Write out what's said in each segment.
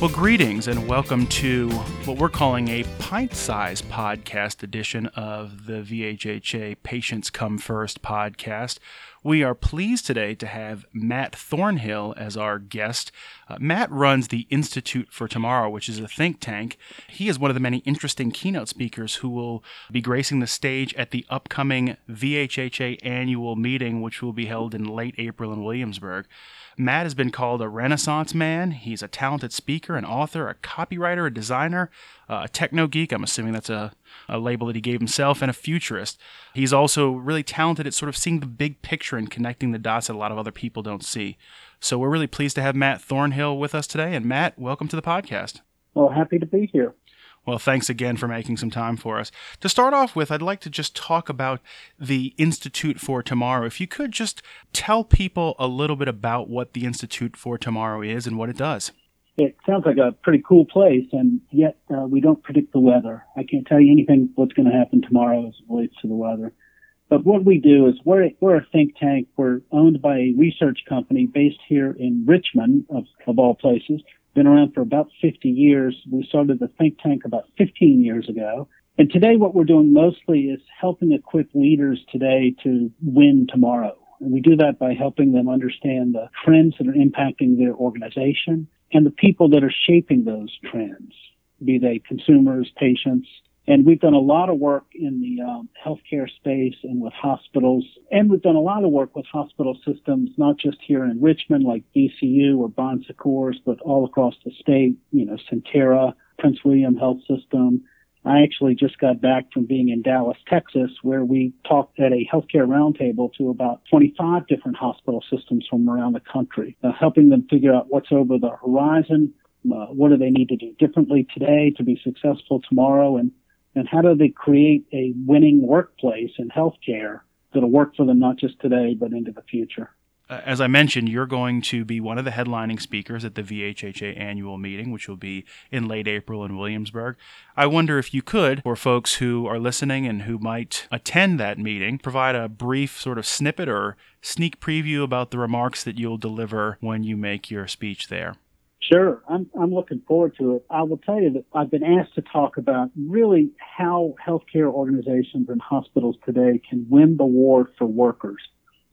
Well, greetings and welcome to what we're calling a pint-sized podcast edition of the VHHA Patients Come First podcast. We are pleased today to have Matt Thornhill as our guest. Matt runs the Institute for Tomorrow, which is a think tank. He is one of the many interesting keynote speakers who will be gracing the stage at the upcoming VHHA annual meeting, which will be held in late April in Williamsburg. Matt has been called a Renaissance man. He's a talented speaker, an author, a copywriter, a designer, a techno geek. I'm assuming that's a label that he gave himself, and a futurist. He's also really talented at sort of seeing the big picture and connecting the dots that a lot of other people don't see. So we're really pleased to have Matt Thornhill with us today. And Matt, welcome to the podcast. Well, happy to be here. Well, thanks again for making some time for us. To start off with, I'd like to just talk about the Institute for Tomorrow. If you could just tell people a little bit about what the Institute for Tomorrow is and what it does. It sounds like a pretty cool place, and yet we don't predict the weather. I can't tell you anything what's going to happen tomorrow as it relates to the weather. But what we do is we're a think tank. We're owned by a research company based here in Richmond, of all places. Been around for about 50 years. We started the think tank about 15 years ago. And today what we're doing mostly is helping equip leaders today to win tomorrow. And we do that by helping them understand the trends that are impacting their organization and the people that are shaping those trends, be they consumers, patients. And we've done a lot of work in the healthcare space and with hospitals. And we've done a lot of work with hospital systems, not just here in Richmond, like VCU or Bon Secours, but all across the state, Sentara, Prince William Health System. I actually just got back from being in Dallas, Texas, where we talked at a healthcare roundtable to about 25 different hospital systems from around the country, helping them figure out what's over the horizon, what do they need to do differently today to be successful tomorrow, and how do they create a winning workplace in healthcare that'll work for them not just today but into the future. As I mentioned, you're going to be one of the headlining speakers at the VHHA annual meeting, which will be in late April in Williamsburg. I wonder if you could, for folks who are listening and who might attend that meeting, provide a brief sort of snippet or sneak preview about the remarks that you'll deliver when you make your speech there. Sure. I'm looking forward to it. I will tell you that I've been asked to talk about really how healthcare organizations and hospitals today can win the war for workers.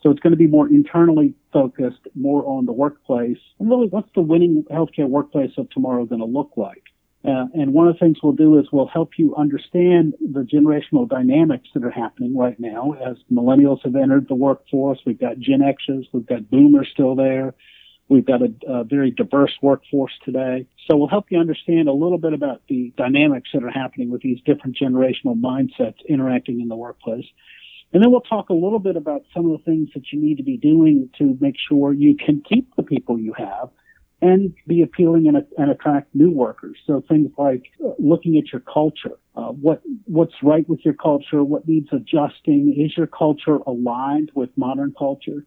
So it's going to be more internally focused, more on the workplace. And really, what's the winning healthcare workplace of tomorrow going to look like? And one of the things we'll do is we'll help you understand the generational dynamics that are happening right now. As millennials have entered the workforce, we've got Gen Xers, we've got boomers still there. We've got a very diverse workforce today. So we'll help you understand a little bit about the dynamics that are happening with these different generational mindsets interacting in the workplace. And then we'll talk a little bit about some of the things that you need to be doing to make sure you can keep the people you have and be appealing and attract new workers. So things like looking at your culture, what's right with your culture, what needs adjusting, is your culture aligned with modern culture?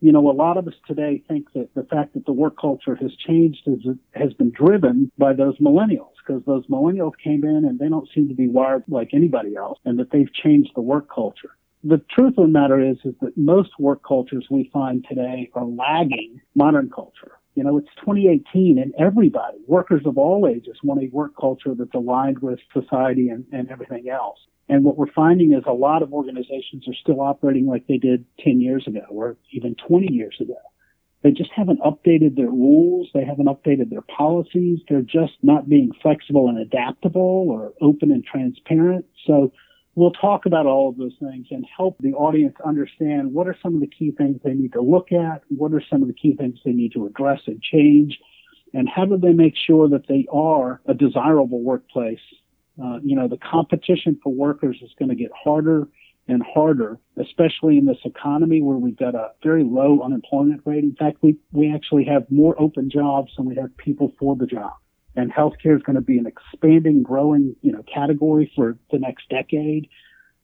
A lot of us today think that the fact that the work culture has changed has been driven by those millennials, because those millennials came in and they don't seem to be wired like anybody else, and that they've changed the work culture. The truth of the matter is that most work cultures we find today are lagging modern culture. It's 2018 and everybody, workers of all ages, want a work culture that's aligned with society and everything else. And what we're finding is a lot of organizations are still operating like they did 10 years ago or even 20 years ago. They just haven't updated their rules. They haven't updated their policies. They're just not being flexible and adaptable or open and transparent. So we'll talk about all of those things and help the audience understand what are some of the key things they need to look at, what are some of the key things they need to address and change, and how do they make sure that they are a desirable workplace. The competition for workers is going to get harder and harder, especially in this economy where we've got a very low unemployment rate. In fact, we actually have more open jobs than we have people for the job. And healthcare is going to be an expanding, growing, category for the next decade.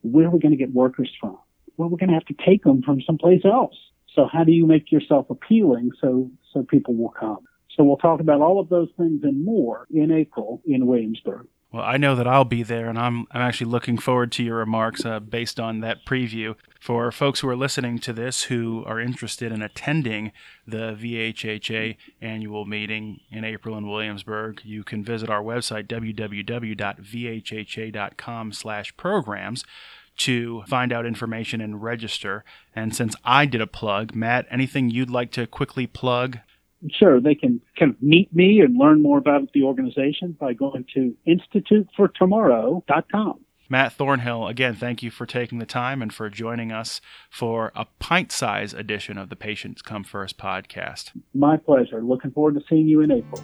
Where are we going to get workers from? Well, we're going to have to take them from someplace else. So how do you make yourself appealing so people will come? So we'll talk about all of those things and more in April in Williamsburg. Well, I know that I'll be there, and I'm actually looking forward to your remarks based on that preview. For folks who are listening to this who are interested in attending the VHHA annual meeting in April in Williamsburg, you can visit our website, www.vhha.com/programs, to find out information and register. And since I did a plug, Matt, anything you'd like to quickly plug? Sure, they can kind of meet me and learn more about the organization by going to institutefortomorrow.com. Matt Thornhill, again, thank you for taking the time and for joining us for a pint-sized edition of the Patients Come First podcast. My pleasure. Looking forward to seeing you in April.